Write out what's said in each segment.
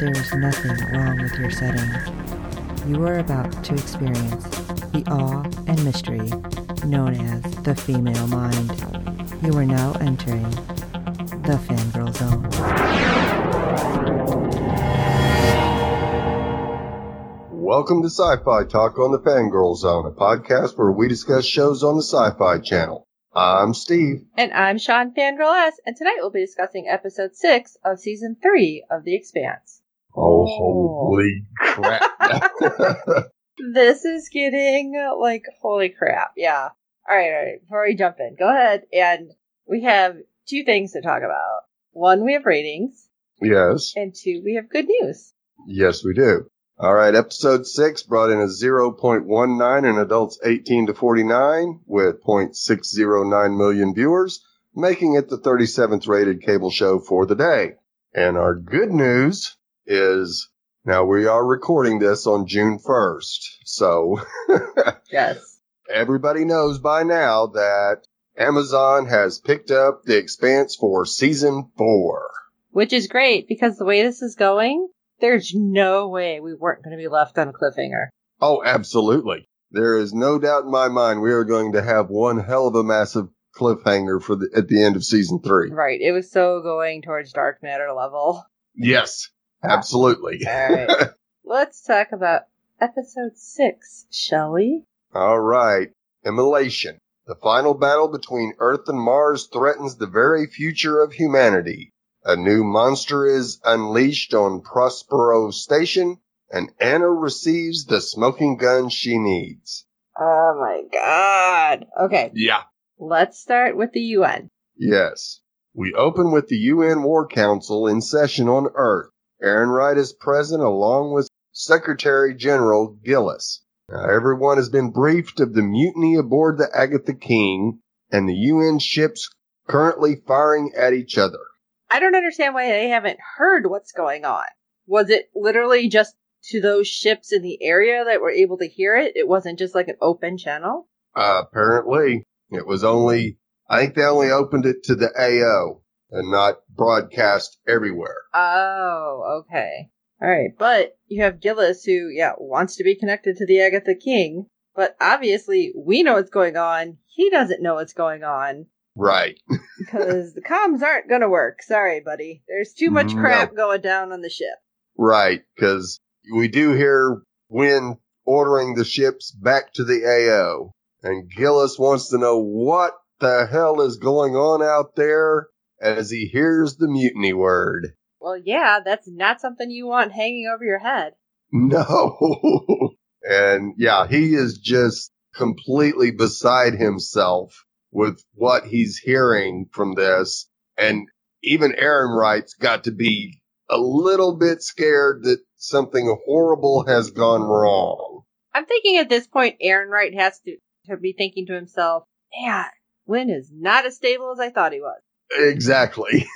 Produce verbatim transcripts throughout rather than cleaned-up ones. there is nothing wrong with your settings. You are about to experience the awe and mystery known as the female mind. You are now entering the Fangirl Zone. Welcome to Sci-Fi Talk on the Fangirl Zone, a podcast where we discuss shows on the Sci-Fi Channel. I'm Steve. And I'm Sean Fangirl S, and tonight we'll be discussing episode six of season three of The Expanse. Oh, holy crap. This is getting, like, holy crap, yeah. Alright, alright, before we jump in, go ahead, and we have two things to talk about. One, we have ratings. Yes. And two, we have good news. Yes, we do. All right, episode six brought in a zero point one nine in adults eighteen to forty-nine with zero point six zero nine million viewers, making it the thirty-seventh rated cable show for the day. And our good news is now we are recording this on June first. So yes, everybody knows by now that Amazon has picked up The Expanse for season four. Which is great because the way this is going, there's no way we weren't going to be left on a cliffhanger. Oh, absolutely. There is no doubt in my mind we are going to have one hell of a massive cliffhanger for the, at the end of season three. Right. It was so going towards dark matter level. Yes, absolutely. All right. Let's talk about episode six, shall we? All right. Immolation. The final battle between Earth and Mars threatens the very future of humanity. A new monster is unleashed on Prospero Station, and Anna receives the smoking gun she needs. Oh my god. Okay. Yeah. Let's start with the U N. Yes. We open with the U N War Council in session on Earth. Errinwright is present along with Secretary General Gillis. Now, everyone has been briefed of the mutiny aboard the Agatha King and the U N ships currently firing at each other. I don't understand why they haven't heard what's going on. Was it literally just to those ships in the area that were able to hear it? It wasn't just like an open channel? Uh, apparently. It was only, I think they only opened it to the A O and not broadcast everywhere. Oh, okay. All right. But you have Gillis who, yeah, wants to be connected to the Agatha King. But obviously, we know what's going on. He doesn't know what's going on. Right. Because the comms aren't going to work. Sorry, buddy. There's too much crap no. going down on the ship. Right, because we do hear Wynn ordering the ships back to the A O. And Gillis wants to know what the hell is going on out there as he hears the mutiny word. Well, yeah, that's not something you want hanging over your head. No. And, yeah, he is just completely beside himself with what he's hearing from this. And even Errinwright's got to be a little bit scared that something horrible has gone wrong. I'm thinking at this point, Errinwright has to, to be thinking to himself, man, Wynn is not as stable as I thought he was. Exactly.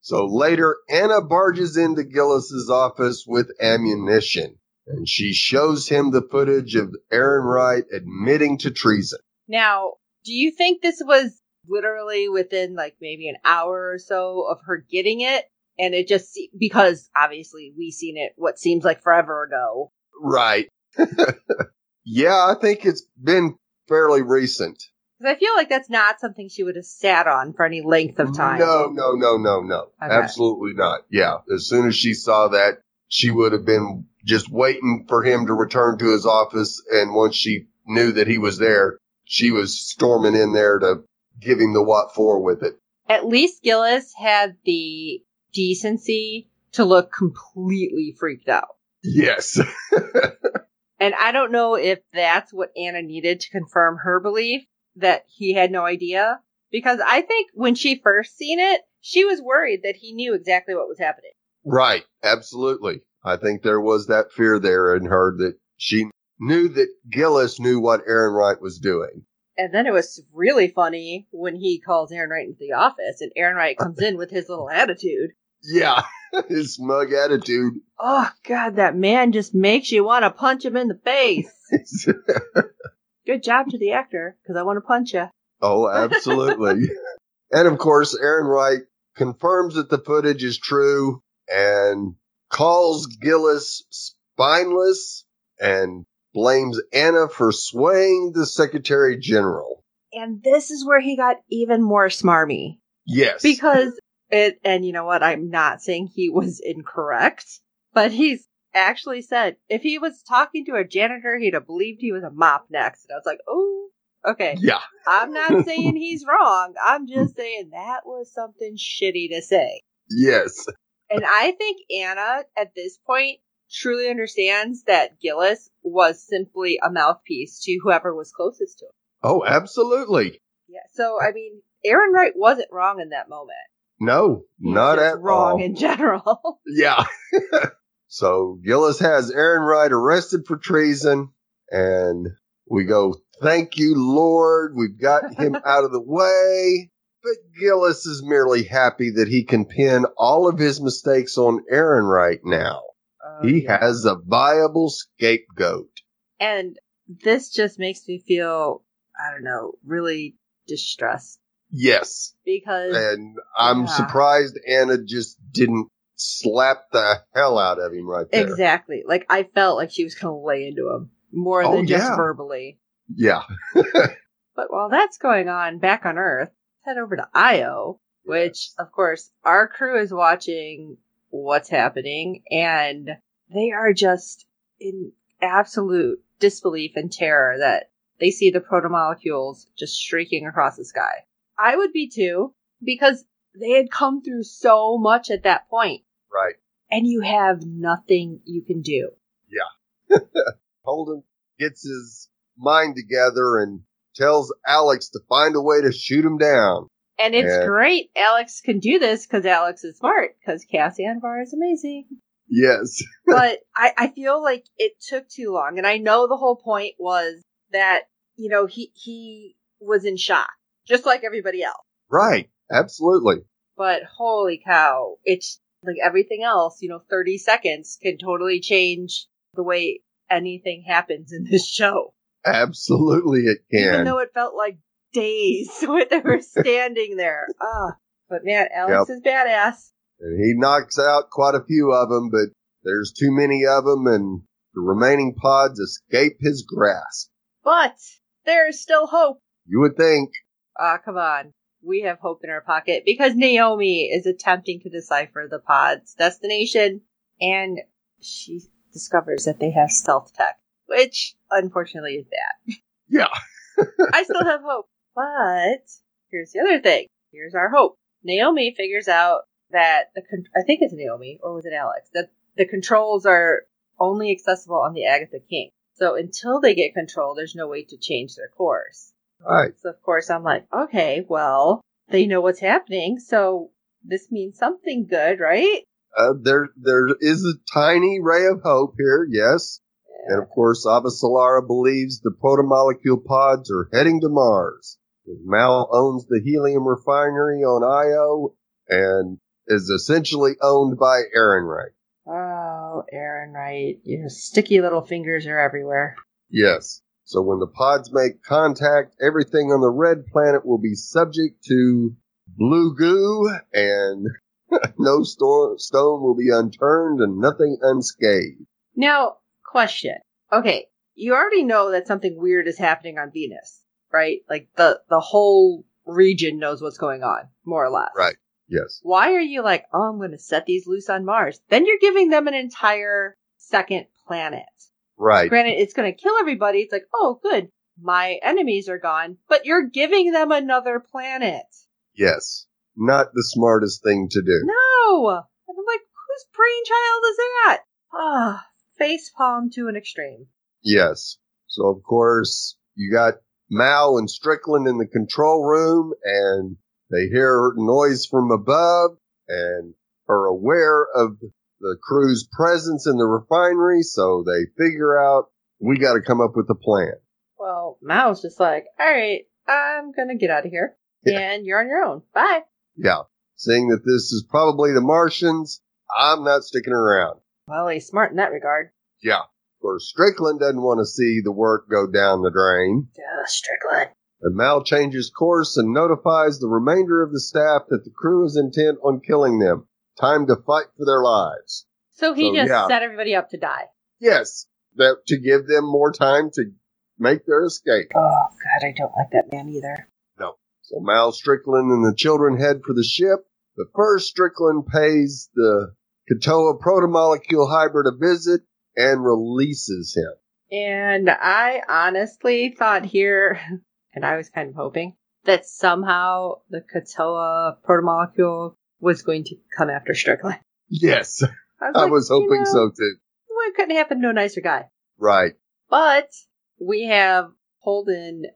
So later, Anna barges into Gillis's office with ammunition, and she shows him the footage of Errinwright admitting to treason. Now, do you think this was literally within, like, maybe an hour or so of her getting it? And it just, se- because obviously we seen it what seems like forever ago. Right. Yeah, I think it's been fairly recent. Because I feel like that's not something she would have sat on for any length of time. No, no, no, no, no. Okay. Absolutely not. Yeah. As soon as she saw that, she would have been just waiting for him to return to his office. And once she knew that he was there, she was storming in there to give him the what for with it. At least Gillis had the decency to look completely freaked out. Yes. And I don't know if that's what Anna needed to confirm her belief that he had no idea. Because I think when she first seen it, she was worried that he knew exactly what was happening. Right. Absolutely. I think there was that fear there in her that she knew that Gillis knew what Errinwright was doing. And then it was really funny when he calls Errinwright into the office, and Errinwright comes in with his little attitude. Yeah, his smug attitude. Oh, God, that man just makes you want to punch him in the face. Good job to the actor, because I want to punch you. Oh, absolutely. And, of course, Errinwright confirms that the footage is true and calls Gillis spineless and blames Anna for swaying the Secretary General. And this is where he got even more smarmy. Yes. Because, it, and you know what, I'm not saying he was incorrect, but he's actually said, if he was talking to a janitor, he'd have believed he was a mop next. And I was like, oh, okay. Yeah. I'm not saying he's wrong. I'm just saying that was something shitty to say. Yes. And I think Anna, at this point, truly understands that Gillis was simply a mouthpiece to whoever was closest to him. Oh, absolutely. Yeah. So, I mean, Errinwright wasn't wrong in that moment. No, He's not at wrong all. Wrong in general. Yeah. So Gillis has Errinwright arrested for treason, and we go, thank you, Lord. We've got him out of the way. But Gillis is merely happy that he can pin all of his mistakes on Errinwright now. Oh, he yeah. has a viable scapegoat. And this just makes me feel, I don't know, really distressed. Yes. Because. And I'm yeah. surprised Anna just didn't slap the hell out of him right there. Exactly. Like, I felt like she was going to lay into him more oh, than yeah. just verbally. Yeah. But while that's going on back on Earth, head over to Io, which, of course, our crew is watching what's happening, and they are just in absolute disbelief and terror that they see the protomolecules just streaking across the sky. I would be too, because they had come through so much at that point. Right. And you have nothing you can do. Yeah. Holden gets his mind together and tells Alex to find a way to shoot him down. And it's and great Alex can do this because Alex is smart, because Cass Anvar is amazing. Yes. But I, I feel like it took too long. And I know the whole point was that, you know, he he was in shock, just like everybody else. Right. Absolutely. But holy cow, it's like everything else, you know, thirty seconds can totally change the way anything happens in this show. Absolutely it can. Even though it felt like days when they were standing there. Ah, but man, Alex yep. is badass. And he knocks out quite a few of them, but there's too many of them, and the remaining pods escape his grasp. But there is still hope. You would think. Ah, come on. We have hope in our pocket, because Naomi is attempting to decipher the pod's destination, and she discovers that they have stealth tech, which, unfortunately, is bad. Yeah. I still have hope. But here's the other thing. Here's our hope. Naomi figures out that, the con- I think it's Naomi, or was it Alex, that the controls are only accessible on the Agatha King. So until they get control, there's no way to change their course. All right. So, of course, I'm like, okay, well, they know what's happening, so this means something good, right? Uh, there, There is a tiny ray of hope here, yes. Yeah. And, of course, Avasarala believes the protomolecule pods are heading to Mars. Mao owns the helium refinery on Io and is essentially owned by Errinwright. Oh, Errinwright. Your sticky little fingers are everywhere. Yes. So when the pods make contact, everything on the red planet will be subject to blue goo, and no sto- stone will be unturned and nothing unscathed. Now, question. Okay, you already know that something weird is happening on Venus, right? Like, the, the whole region knows what's going on, more or less. Right, yes. Why are you like, oh, I'm going to set these loose on Mars? Then you're giving them an entire second planet. Right. Granted, it's going to kill everybody. It's like, oh, good. My enemies are gone. But you're giving them another planet. Yes. Not the smartest thing to do. No. And I'm like, whose brainchild is that? Ah, oh, facepalm to an extreme. Yes. So, of course, you got Mao and Strickland in the control room, and they hear noise from above and are aware of the crew's presence in the refinery, so they figure out, we got to come up with a plan. Well, Mao's just like, all right, I'm going to get out of here, yeah. and you're on your own. Bye. Yeah, seeing that this is probably the Martians, I'm not sticking around. Well, he's smart in that regard. Yeah. Of course, Strickland doesn't want to see the work go down the drain. Yeah, Strickland. And Mal changes course and notifies the remainder of the staff that the crew is intent on killing them. Time to fight for their lives. So he so, just yeah. set everybody up to die. Yes, that to give them more time to make their escape. Oh, God, I don't like that man either. No. So Mal, Strickland, and the children head for the ship. But first, Strickland pays the Katoa protomolecule hybrid a visit and releases him. And I honestly thought here... And I was kind of hoping that somehow the Katoa protomolecule was going to come after Strickland. Yes. I was, I like, was hoping you know, so too. Well, it couldn't happen to a nicer guy. Right. But we have Holden.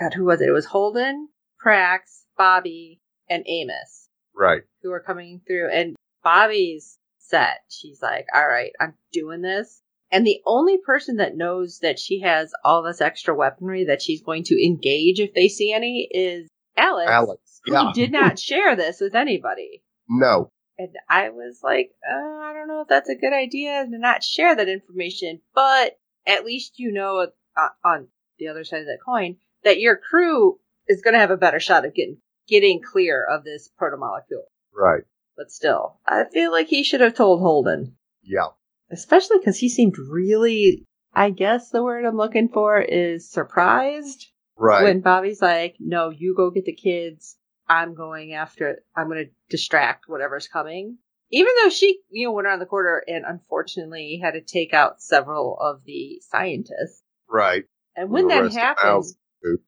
God, who was it? It was Holden, Prax, Bobby, and Amos. Right. Who are coming through. And Bobby's set. She's like, all right, I'm doing this. And the only person that knows that she has all this extra weaponry that she's going to engage if they see any is Alex. Alex, yeah. Who did not share this with anybody. No. And I was like, oh, I don't know if that's a good idea to not share that information. But at least you know uh, on the other side of that coin that your crew is going to have a better shot of getting, getting clear of this protomolecule. Right. But still, I feel like he should have told Holden. Yeah. Especially because he seemed really, I guess the word I'm looking for is surprised. Right. When Bobby's like, no, you go get the kids. I'm going after it. I'm going to distract whatever's coming. Even though she, you know, went around the corner and unfortunately had to take out several of the scientists. Right. And when that happens,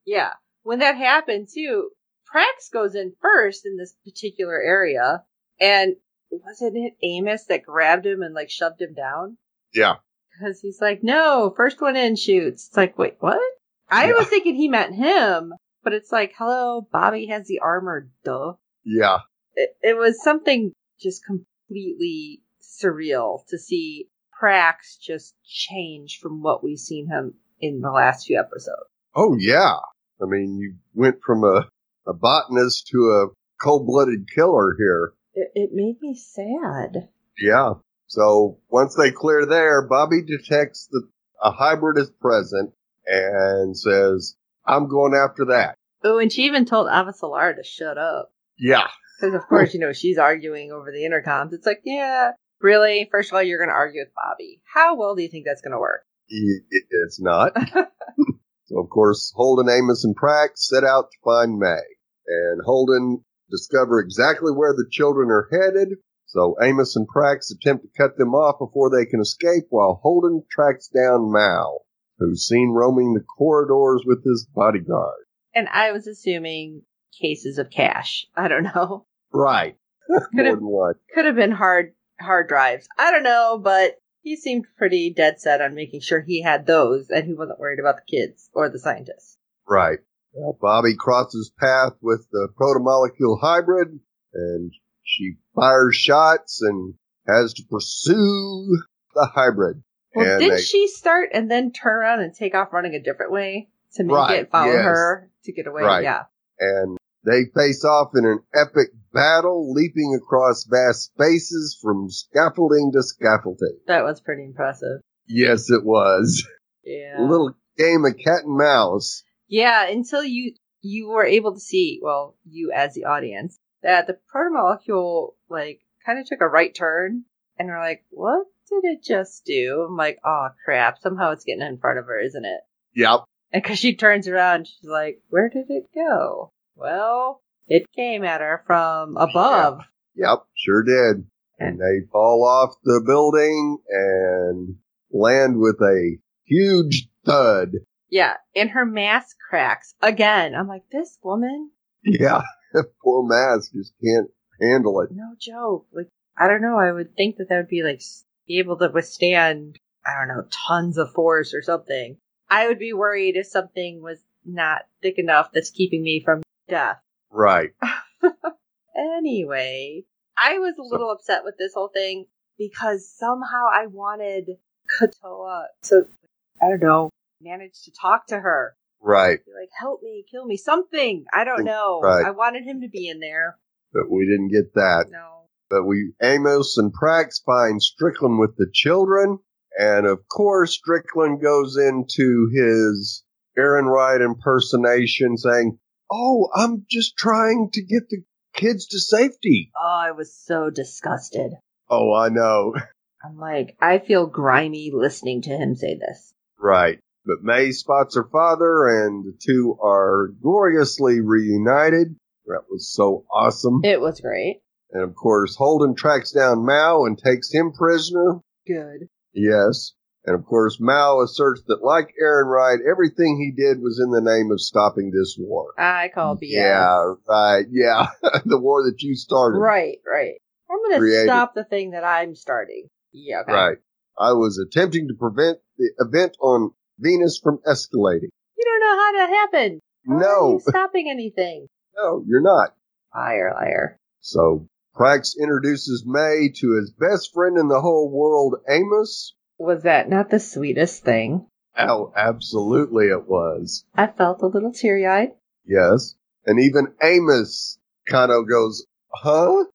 yeah, when that happened too, Prax goes in first in this particular area and wasn't it Amos that grabbed him and, like, shoved him down? Yeah. Because he's like, no, first one in shoots. It's like, wait, what? I yeah. was thinking he meant him, but it's like, hello, Bobby has the armor, duh. Yeah. It, it was something just completely surreal to see Prax just change from what we've seen him in the last few episodes. Oh, yeah. I mean, you went from a, a botanist to a cold-blooded killer here. It made me sad. Yeah. So once they clear there, Bobby detects that a hybrid is present and says, I'm going after that. Oh, and she even told Avasarala to shut up. Yeah. Because, of course, you know, she's arguing over the intercoms. It's like, yeah, really? First of all, you're going to argue with Bobby. How well do you think that's going to work? It's not. So, of course, Holden, Amos, and Prax set out to find May. And Holden... discover exactly where the children are headed, so Amos and Prax attempt to cut them off before they can escape while Holden tracks down Mao, who's seen roaming the corridors with his bodyguard. And I was assuming cases of cash. I don't know. Right. Could have, could have been hard hard drives. I don't know, but he seemed pretty dead set on making sure he had those and he wasn't worried about the kids or the scientists. Right. Well, Bobby crosses path with the protomolecule hybrid, and she fires shots and has to pursue the hybrid. Well, did she start and then turn around and take off running a different way to make right, it follow yes. her to get away? Right. Yeah. And they face off in an epic battle, leaping across vast spaces from scaffolding to scaffolding. That was pretty impressive. Yes, it was. Yeah. A little game of cat and mouse. Yeah, until you you were able to see, well, you as the audience, that the protomolecule, like, kind of took a right turn, and we're like, what did it just do? I'm like, oh crap, somehow it's getting in front of her, isn't it? Yep. And because she turns around, she's like, where did it go? Well, it came at her from above. Yep, yep sure did. And they fall off the building and land with a huge thud. Yeah, and her mask cracks again. I'm like, this woman? Yeah, poor mask just can't handle it. No joke. Like, I don't know. I would think that that would be, like, be able to withstand, I don't know, tons of force or something. I would be worried if something was not thick enough that's keeping me from death. Right. Anyway, I was a little so. upset with this whole thing. because somehow I wanted Katoa to, I don't know, manage to talk to her. Right. Like, help me, kill me, something. I don't know. Right. I wanted him to be in there. But we didn't get that. No. But we, Amos and Prax find Strickland with the children. And of course, Strickland goes into his Errinwright impersonation saying, oh, I'm just trying to get the kids to safety. Oh, I was so disgusted. Oh, I know. I'm like, I feel grimy listening to him say this. Right. But May spots her father, and the two are gloriously reunited. That was so awesome. It was great. And of course, Holden tracks down Mao and takes him prisoner. Good. Yes. And of course, Mao asserts that, like Errinwright, everything he did was in the name of stopping this war. I call B S. Yeah, right. Yeah. The war that you started. Right, right. I'm going to stop the thing that I'm starting. Yeah, okay. Right. I was attempting to prevent the event on Venus from escalating. You don't know how that happened. How no. Are you stopping anything? No, you're not. Liar, liar. So, Prax introduces May to his best friend in the whole world, Amos. Was that not the sweetest thing? Oh, absolutely it was. I felt a little teary-eyed. Yes. And even Amos kind of goes, huh?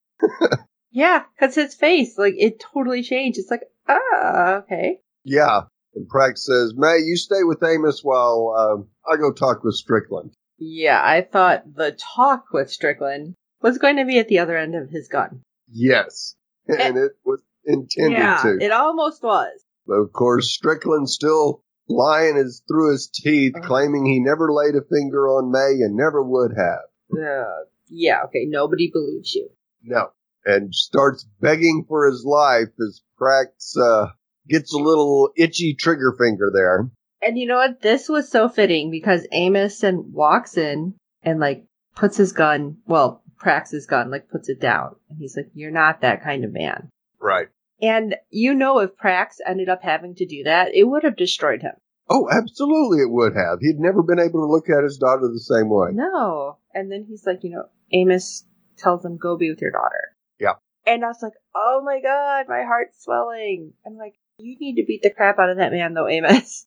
Yeah, because his face, like, it totally changed. It's like, ah, okay. Yeah. And Prax says, May, you stay with Amos while um, I go talk with Strickland. Yeah, I thought the talk with Strickland was going to be at the other end of his gun. Yes, and, and it was intended yeah, to. Yeah, it almost was. But of course, Strickland still lying his, through his teeth, uh-huh. claiming he never laid a finger on May and never would have. Uh, yeah, okay, nobody believes you. No, and starts begging for his life as Prax uh, gets a little itchy trigger finger there. And you know what? This was so fitting because Amos and walks in and like puts his gun, well, Prax's gun, like puts it down. And he's like, you're not that kind of man. Right. And you know, if Prax ended up having to do that, it would have destroyed him. Oh, absolutely it would have. He'd never been able to look at his daughter the same way. No. And then he's like, you know, Amos tells him, go be with your daughter. Yeah. And I was like, oh my God, my heart's swelling. I'm like, you need to beat the crap out of that man though, Amos.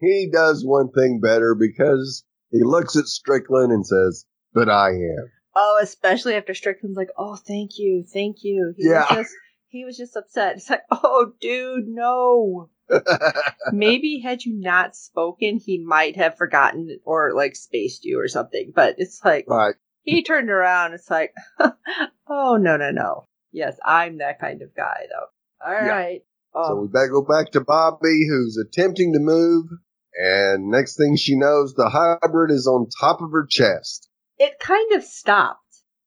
He does one thing better because he looks at Strickland and says, but I am. Oh, especially after Strickland's like, oh, thank you, thank you. He yeah. Was just, he was just upset. It's like, oh, dude, no. Maybe had you not spoken, he might have forgotten or like spaced you or something. But it's like, right. He turned around. It's like, oh, no, no, no. Yes, I'm that kind of guy, though. All yeah. right. Oh. So we better go back to Bobby, who's attempting to move, and next thing she knows, the hybrid is on top of her chest. It kind of stopped.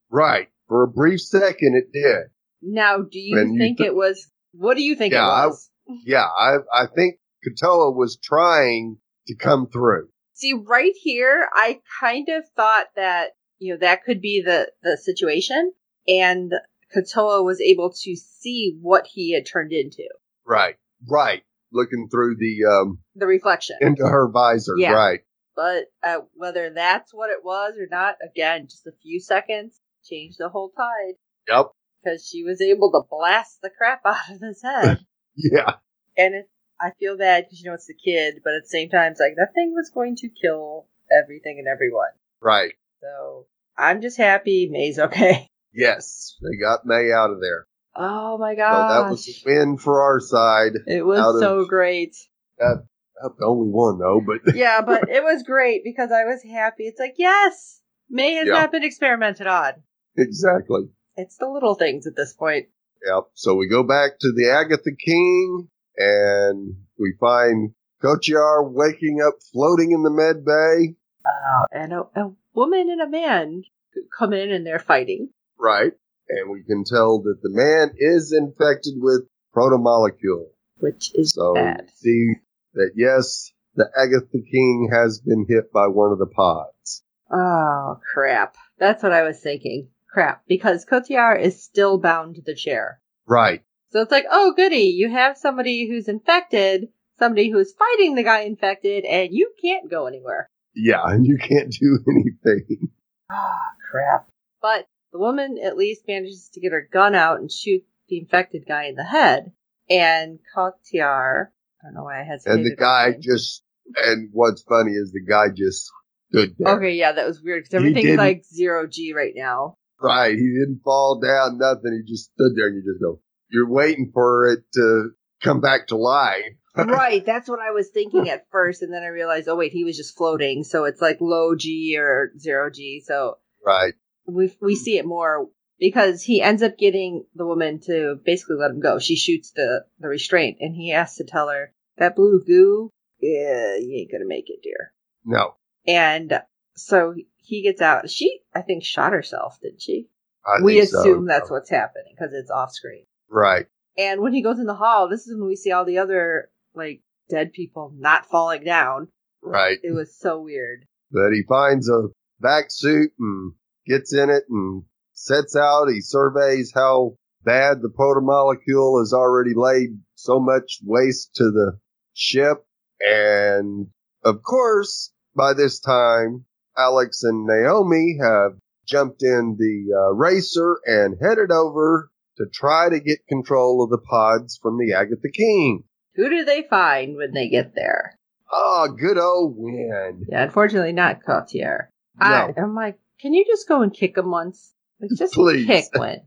Right. For a brief second, it did. Now, do you and think you th- it was... What do you think yeah, it was? I, yeah, I, I think Katoa was trying to come through. See, right here, I kind of thought that, you know, that could be the, the situation, and Katoa was able to see what he had turned into. Right, right. Looking through the... Um, the reflection. Into her visor, yeah. Right. But uh, whether that's what it was or not, again, just a few seconds, changed the whole tide. Yep. Because she was able to blast the crap out of his head. Yeah. And it, I feel bad because, you know, it's the kid, but at the same time, it's like, that thing was going to kill everything and everyone. Right. So, I'm just happy May's okay. Yes. They got May out of there. Oh my god! So that was a win for our side. It was so of, great. That, that's the only one, though. But yeah, but it was great because I was happy. It's like, yes, May has yeah. not been experimented on. Exactly. It's the little things at this point. Yep. So we go back to the Agatha King, and we find Cotyar waking up, floating in the med bay. Oh, and a, a woman and a man come in, and they're fighting. Right. And we can tell that the man is infected with protomolecule. Which is so bad. So see that, yes, the Agatha King has been hit by one of the pods. Oh, crap. That's what I was thinking. Crap. Because Cotyar is still bound to the chair. Right. So it's like, oh, goody. You have somebody who's infected, somebody who's fighting the guy infected, and you can't go anywhere. Yeah, and you can't do anything. Oh, crap. But... the woman at least manages to get her gun out and shoot the infected guy in the head, and Cotyar, I don't know why I hesitated. And the guy just, and what's funny is the guy just stood there. Okay, yeah, that was weird, because everything's like zero G right now. Right, he didn't fall down, nothing, he just stood there, and you just go, you're waiting for it to come back to life. Right, that's what I was thinking at first, and then I realized, oh wait, he was just floating, so it's like low G or zero G, so... Right. We we see it more, because he ends up getting the woman to basically let him go. She shoots the, the restraint, and he has to tell her, that blue goo, yeah, you ain't gonna make it, dear. No. And so he gets out. She, I think, shot herself, didn't she? I we think assume so. That's what's happening, because it's off screen. Right. And when he goes in the hall, this is when we see all the other... like, dead people not falling down. Right. It was so weird. But he finds a vac suit and gets in it and sets out. He surveys how bad the protomolecule has already laid so much waste to the ship. And, of course, by this time, Alex and Naomi have jumped in the uh, racer and headed over to try to get control of the pods from the Agatha King. Who do they find when they get there? Oh, good old Wynn. Yeah, unfortunately not Cotyar. No. I, I'm like, can you just go and kick him once? Like, just Please. kick Wynn.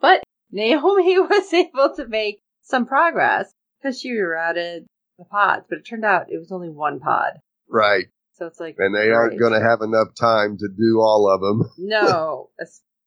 But Naomi was able to make some progress because she rerouted the pods. But it turned out it was only one pod. Right. So it's like... And they aren't going to have enough time to do all of them. No,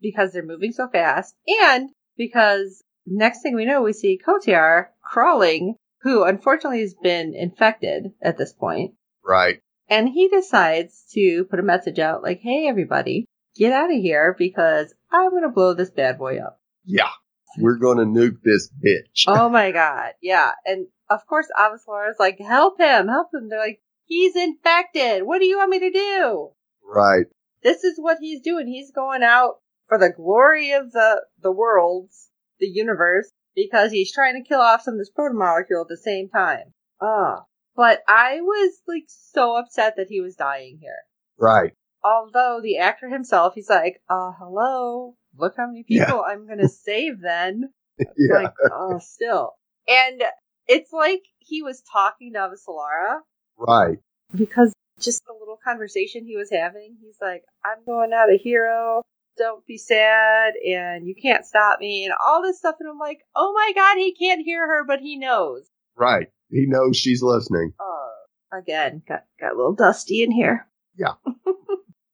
because they're moving so fast. And because next thing we know, we see Cotyar crawling... who unfortunately has been infected at this point. Right. And he decides to put a message out like, hey, everybody, get out of here because I'm going to blow this bad boy up. Yeah. We're going to nuke this bitch. Oh, my God. Yeah. And, of course, Avasarala is like, help him. Help him. They're like, he's infected. What do you want me to do? Right. This is what he's doing. He's going out for the glory of the, the worlds, the universe. Because he's trying to kill off some of this protomolecule at the same time. Ah, but I was, like, so upset that he was dying here. Right. Although the actor himself, he's like, uh, hello, look how many people yeah. I'm going to save then. yeah. Like, oh, still. And it's like he was talking to Avasarala. Right. Because just the little conversation he was having, he's like, I'm going out a hero. Don't be sad, and you can't stop me, and all this stuff. And I'm like, oh my God, he can't hear her, but he knows. Right. He knows she's listening. Uh, again, got, got a little dusty in here. Yeah.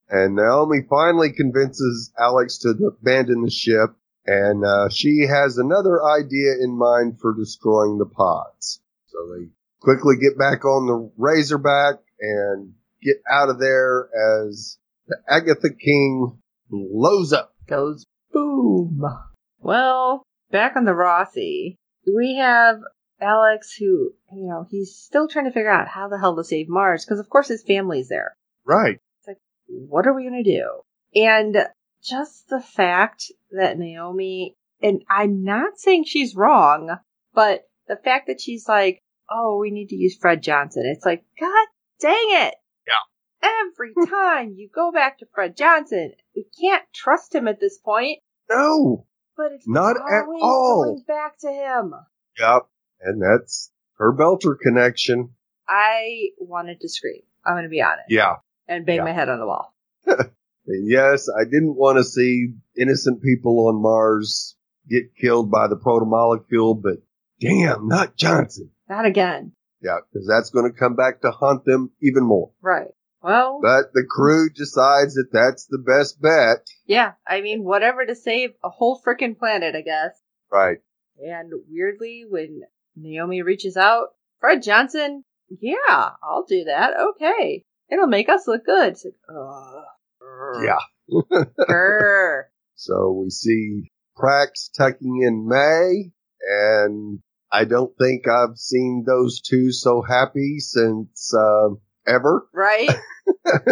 And Naomi finally convinces Alex to abandon the ship, and uh, she has another idea in mind for destroying the pods. So they quickly get back on the Razorback and get out of there as the Agatha King... blows up. Goes boom. Well, back on the Rossi, we have Alex who, you know, he's still trying to figure out how the hell to save Mars, because of course his family's there. Right. It's like, what are we going to do? And just the fact that Naomi, and I'm not saying she's wrong, but the fact that she's like, oh, we need to use Fred Johnson. It's like, God dang it. Every time you go back to Fred Johnson, we can't trust him at this point. No, but it's not at all going back to him. Yep, and that's her Belter connection. I wanted to scream. I'm going to be honest. Yeah, and bang yeah. my head on the wall. And yes, I didn't want to see innocent people on Mars get killed by the protomolecule, but damn, not Johnson. Not again. Yeah, because that's going to come back to haunt them even more. Right. Well, but the crew decides that that's the best bet. Yeah, I mean, whatever to save a whole frickin' planet, I guess. Right. And weirdly, when Naomi reaches out, Fred Johnson, yeah, I'll do that. Okay. It'll make us look good. It's like, ugh. Yeah. Grr. So we see Prax tucking in May, and I don't think I've seen those two so happy since... Uh, Ever. Right.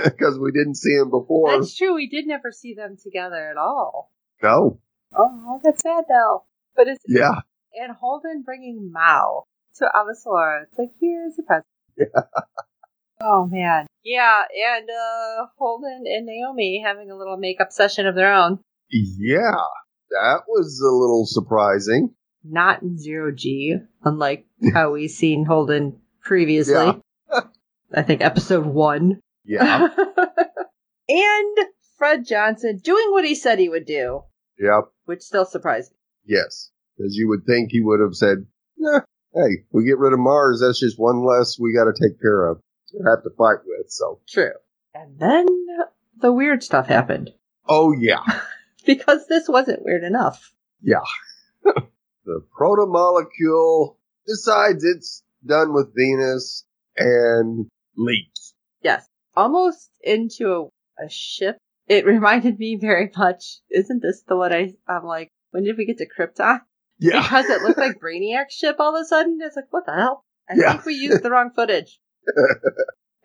Because we didn't see him before. That's true. We did never see them together at all. No. Oh, that's sad though. But it's. Yeah. And Holden bringing Mao to Avasarala. It's like, here's a present. Yeah. Oh, man. Yeah. And uh, Holden and Naomi having a little makeup session of their own. Yeah. That was a little surprising. Not in zero-G, unlike how we've seen Holden previously. Yeah. I think episode one. Yeah. And Fred Johnson doing what he said he would do. Yep. Which still surprised me. Yes. Because you would think he would have said, eh, hey, we get rid of Mars, that's just one less we got to take care of. We have to fight with, so. True. And then the weird stuff happened. Oh, yeah. Because this wasn't weird enough. Yeah. The protomolecule decides it's done with Venus and leaps. Yes. Almost into a, a ship. It reminded me very much, isn't this the one I, I'm like, when did we get to Krypton? Yeah. Because it looked like Brainiac's ship all of a sudden. It's like, what the hell? I yeah. think we used the wrong footage.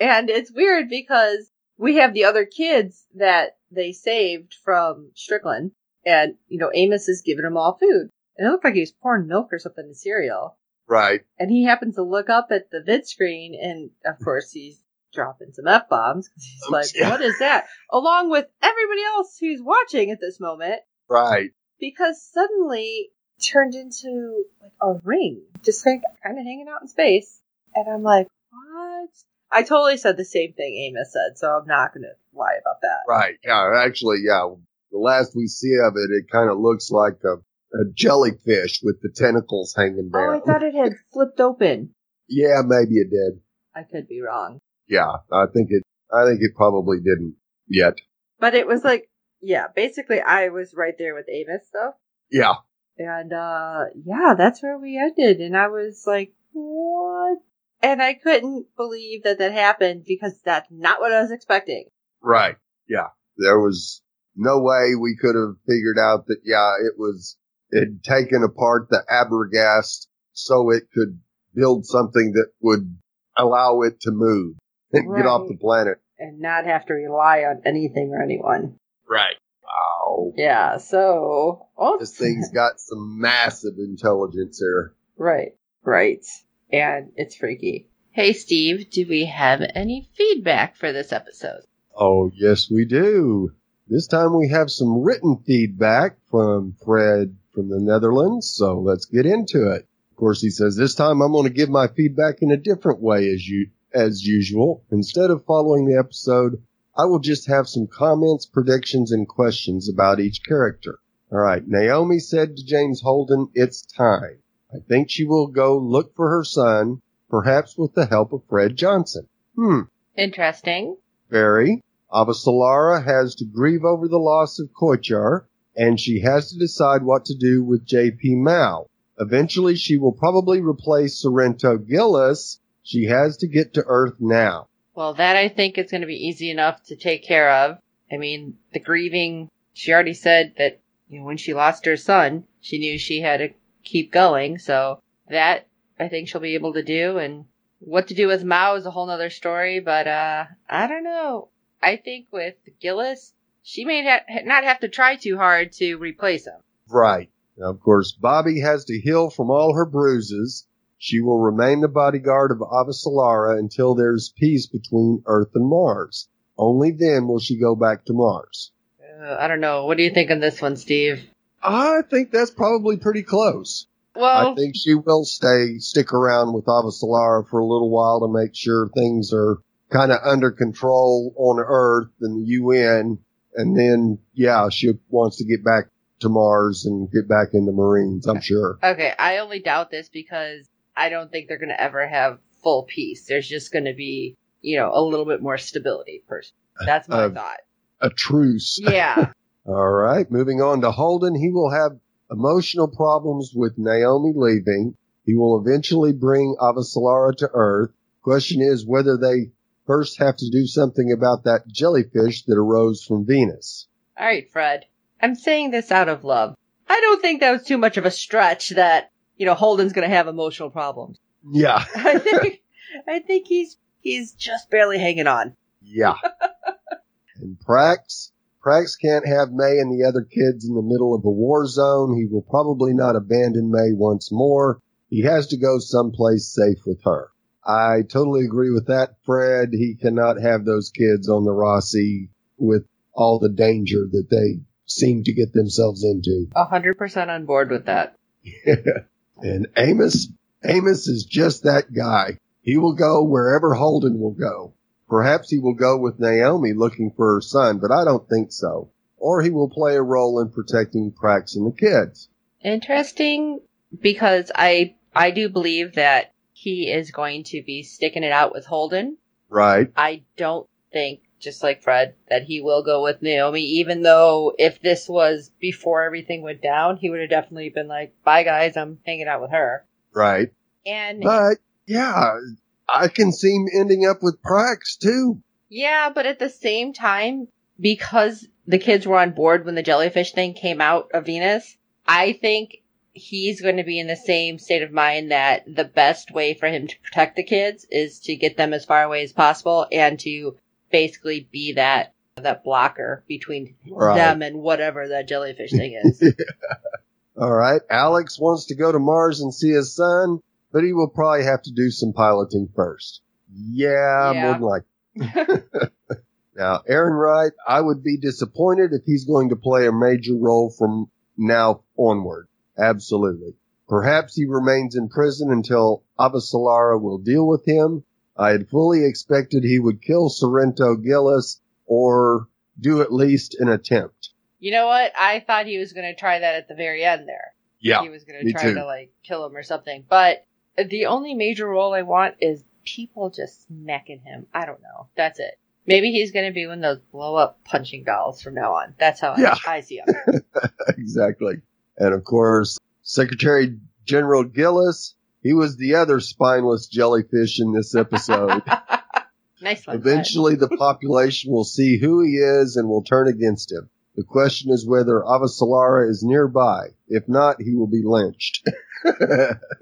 And it's weird because we have the other kids that they saved from Strickland. And, you know, Amos is giving them all food. And it looked like he was pouring milk or something in cereal. Right. And he happens to look up at the vid screen. And, of course, he's dropping some F-bombs. He's Oops, like, yeah. what is that? Along with everybody else who's watching at this moment. Right. Because suddenly turned into like a ring. Just like kind of hanging out in space. And I'm like, what? I totally said the same thing Amos said, so I'm not going to lie about that. Right. Yeah. Actually, yeah. The last we see of it, it kind of looks like a, a jellyfish with the tentacles hanging down. Oh, I thought it had flipped open. Yeah, maybe it did. I could be wrong. Yeah, I think it. I think it probably didn't yet. But it was like, yeah. Basically, I was right there with Amos, though. Yeah. And uh, yeah, that's where we ended, and I was like, what? And I couldn't believe that that happened because that's not what I was expecting. Right. Yeah. There was no way we could have figured out that, yeah, it was, it had taken apart the Arboghast so it could build something that would allow it to move and right. get off the planet. And not have to rely on anything or anyone. Right. Wow. Yeah. So. Oops. This thing's got some massive intelligence here. Right. Right. And it's freaky. Hey, Steve, do we have any feedback for this episode? Oh, yes, we do. This time we have some written feedback from Fred from the Netherlands, so let's get into it. Of course, he says, this time I'm going to give my feedback in a different way as you, as usual. Instead of following the episode, I will just have some comments, predictions, and questions about each character. All right, Naomi said to James Holden, it's time. I think she will go look for her son, perhaps with the help of Fred Johnson. Hmm. Interesting. Very. Avasarala has to grieve over the loss of Cotyar, and she has to decide what to do with J P Mao. Eventually, she will probably replace Sorrento Gillis. She has to get to Earth now. Well, that I think is going to be easy enough to take care of. I mean, the grieving, she already said that, you know, when she lost her son, she knew she had a keep going, so that I think she'll be able to do, and what to do with Mao is a whole nother story, but uh I don't know. I think with Gillis, she may ha- not have to try too hard to replace him. Right. Now, of course, Bobby has to heal from all her bruises. She will remain the bodyguard of Avasarala until there's peace between Earth and Mars. Only then will she go back to Mars. Uh, I don't know. What do you think on this one, Steve? I think that's probably pretty close. Well, I think she will stay, stick around with Avasarala for a little while to make sure things are kind of under control on Earth and the U N. And then, yeah, she wants to get back to Mars and get back into Marines, I'm sure. Okay, I only doubt this because I don't think they're going to ever have full peace. There's just going to be, you know, a little bit more stability. Personally. That's my a, thought. A truce. Yeah. All right, moving on to Holden. He will have emotional problems with Naomi leaving. He will eventually bring Avasarala to Earth. Question is whether they first have to do something about that jellyfish that arose from Venus. All right, Fred. I'm saying this out of love. I don't think that was too much of a stretch that, you know, Holden's going to have emotional problems. Yeah. I think I think he's he's just barely hanging on. Yeah. And Prax... Prax can't have May and the other kids in the middle of a war zone. He will probably not abandon May once more. He has to go someplace safe with her. I totally agree with that, Fred. He cannot have those kids on the Rossi with all the danger that they seem to get themselves into. A hundred percent on board with that. And Amos, Amos is just that guy. He will go wherever Holden will go. Perhaps he will go with Naomi looking for her son, but I don't think so. Or he will play a role in protecting Prax and the kids. Interesting, because I I do believe that he is going to be sticking it out with Holden. Right. I don't think, just like Fred, that he will go with Naomi, even though if this was before everything went down, he would have definitely been like, bye guys, I'm hanging out with her. Right. And But, yeah, I can see him ending up with Prax, too. Yeah, but at the same time, because the kids were on board when the jellyfish thing came out of Venus, I think he's going to be in the same state of mind that the best way for him to protect the kids is to get them as far away as possible and to basically be that that blocker between right. them and whatever that jellyfish thing is. Yeah. All right. Alex wants to go to Mars and see his son, but he will probably have to do some piloting first. Yeah, yeah. more than likely. Now, Errinwright, I would be disappointed if he's going to play a major role from now onward. Absolutely. Perhaps he remains in prison until Avasarala will deal with him. I had fully expected he would kill Sorrento Gillis or do at least an attempt. You know what? I thought he was going to try that at the very end there. Yeah, he was going to try too. to like kill him or something. But the only major role I want is people just smacking him. I don't know. That's it. Maybe he's going to be one of those blow-up punching dolls from now on. That's how yeah. I, I see him. Exactly. And, of course, Secretary General Gillis, he was the other spineless jellyfish in this episode. Nice one. Eventually, the population will see who he is and will turn against him. The question is whether Avasarala is nearby. If not, he will be lynched.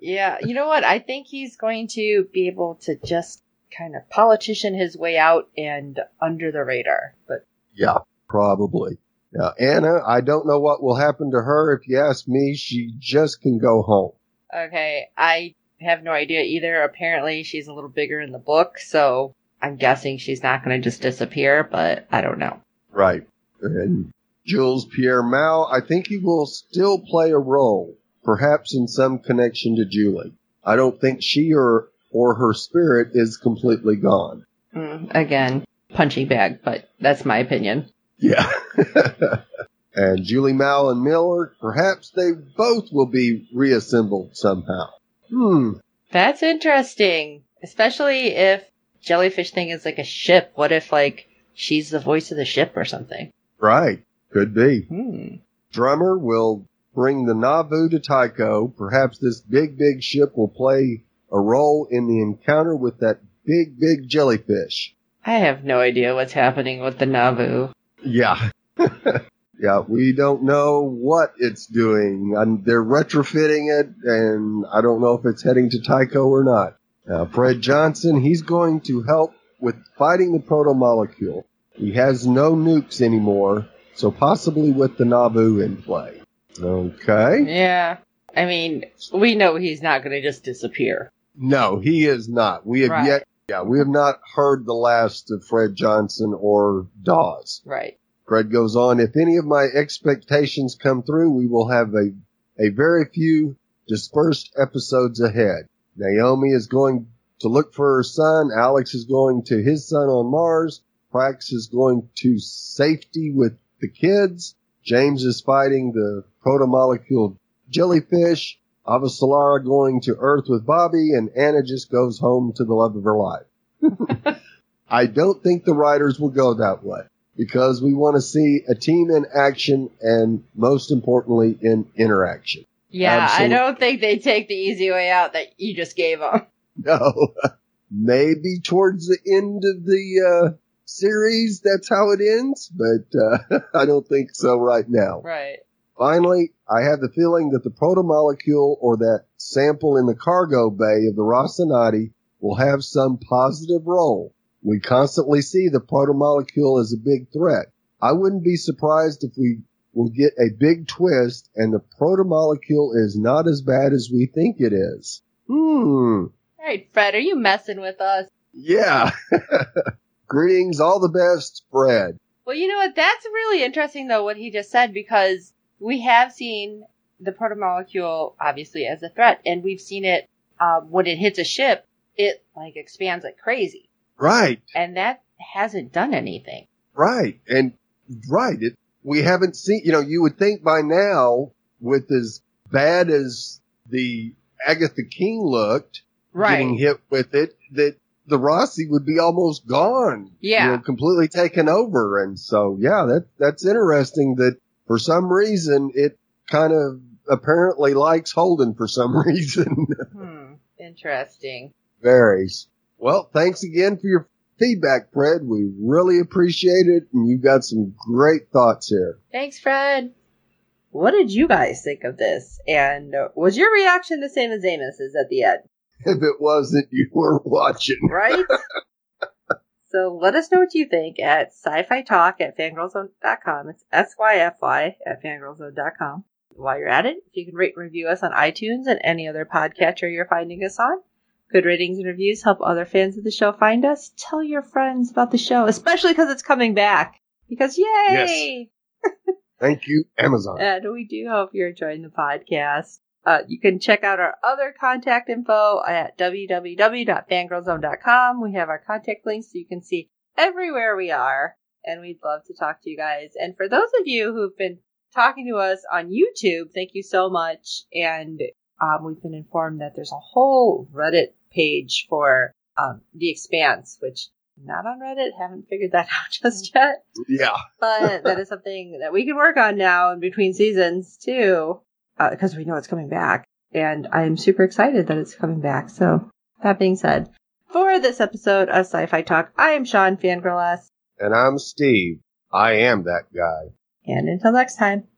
Yeah. You know what? I think he's going to be able to just kind of politician his way out and under the radar. But yeah, probably. Now, Anna, I don't know what will happen to her. If you ask me, she just can go home. Okay. I have no idea either. Apparently, she's a little bigger in the book, so I'm guessing she's not going to just disappear, but I don't know. Right. And Jules Pierre Mao, I think he will still play a role, perhaps in some connection to Julie. I don't think she or, or her spirit is completely gone. Mm, again, punching bag, but that's my opinion. Yeah. And Julie Mao and Miller, perhaps they both will be reassembled somehow. Hmm. That's interesting. Especially if jellyfish thing is like a ship. What if, like, she's the voice of the ship or something? Right. Could be. Hmm. Drummer will bring the Nauvoo to Tycho. Perhaps this big, big ship will play a role in the encounter with that big, big jellyfish. I have no idea what's happening with the Nauvoo. Yeah. Yeah, we don't know what it's doing. I'm, they're retrofitting it, and I don't know if it's heading to Tycho or not. Now, Fred Johnson, he's going to help with fighting the protomolecule. He has no nukes anymore, so possibly with the Nauvoo in play. Okay. Yeah. I mean, we know he's not going to just disappear. No, he is not. We have right. yet... Yeah, we have not heard the last of Fred Johnson or Dawes. Right. Fred goes on, if any of my expectations come through, we will have a, a very few dispersed episodes ahead. Naomi is going to look for her son. Alex is going to his son on Mars. Prax is going to safety with the kids. James is fighting the protomolecule jellyfish. Avasarala going to Earth with Bobby, and Anna just goes home to the love of her life. I don't think the writers will go that way, because we want to see a team in action and, most importantly, in interaction. Yeah, absolutely. I don't think they take the easy way out that you just gave them. No. Maybe towards the end of the uh, series, that's how it ends, but uh, I don't think so right now. Right. Finally, I have the feeling that the protomolecule or that sample in the cargo bay of the Rocinante will have some positive role. We constantly see the protomolecule as a big threat. I wouldn't be surprised if we will get a big twist and the protomolecule is not as bad as we think it is. Hmm. All right, Fred, are you messing with us? Yeah. Greetings, all the best, Fred. Well, you know what? That's really interesting, though, what he just said, because we have seen the protomolecule, obviously, as a threat, and we've seen it uh, when it hits a ship, it, like, expands like crazy. Right. And that hasn't done anything. Right. And, right, it, we haven't seen, you know, you would think by now, with as bad as the Agatha King looked, right, getting hit with it, that the Rossi would be almost gone. Yeah. You know, completely taken over. And so, yeah, that that's interesting that for some reason it kind of apparently likes Holden for some reason. Hmm. Interesting. Varies. Well, thanks again for your feedback, Fred. We really appreciate it. And you got some great thoughts here. Thanks, Fred. What did you guys think of this? And was your reaction the same as Amos's at the end? If it wasn't, you were watching. Right? So let us know what you think at sci-fi talk at fangirl zone dot com. It's S Y F Y at fangirl zone dot com. While you're at it, if you can rate and review us on iTunes and any other podcatcher you're finding us on. Good ratings and reviews help other fans of the show find us. Tell your friends about the show, especially because it's coming back. Because yay! Yes. Thank you, Amazon. And we do hope you're enjoying the podcast. Uh, you can check out our other contact info at w w w dot fangirl zone dot com. We have our contact links so you can see everywhere we are. And we'd love to talk to you guys. And for those of you who've been talking to us on YouTube, thank you so much. And um, we've been informed that there's a whole Reddit page for um, The Expanse, which I'm not on Reddit. Haven't figured that out just yet. Yeah. But that is something that we can work on now in between seasons, too. Because uh, we know it's coming back. And I'm super excited that it's coming back. So, that being said, for this episode of Sci-Fi Talk, I am Sean Fangirl S. And I'm Steve. I am that guy. And until next time.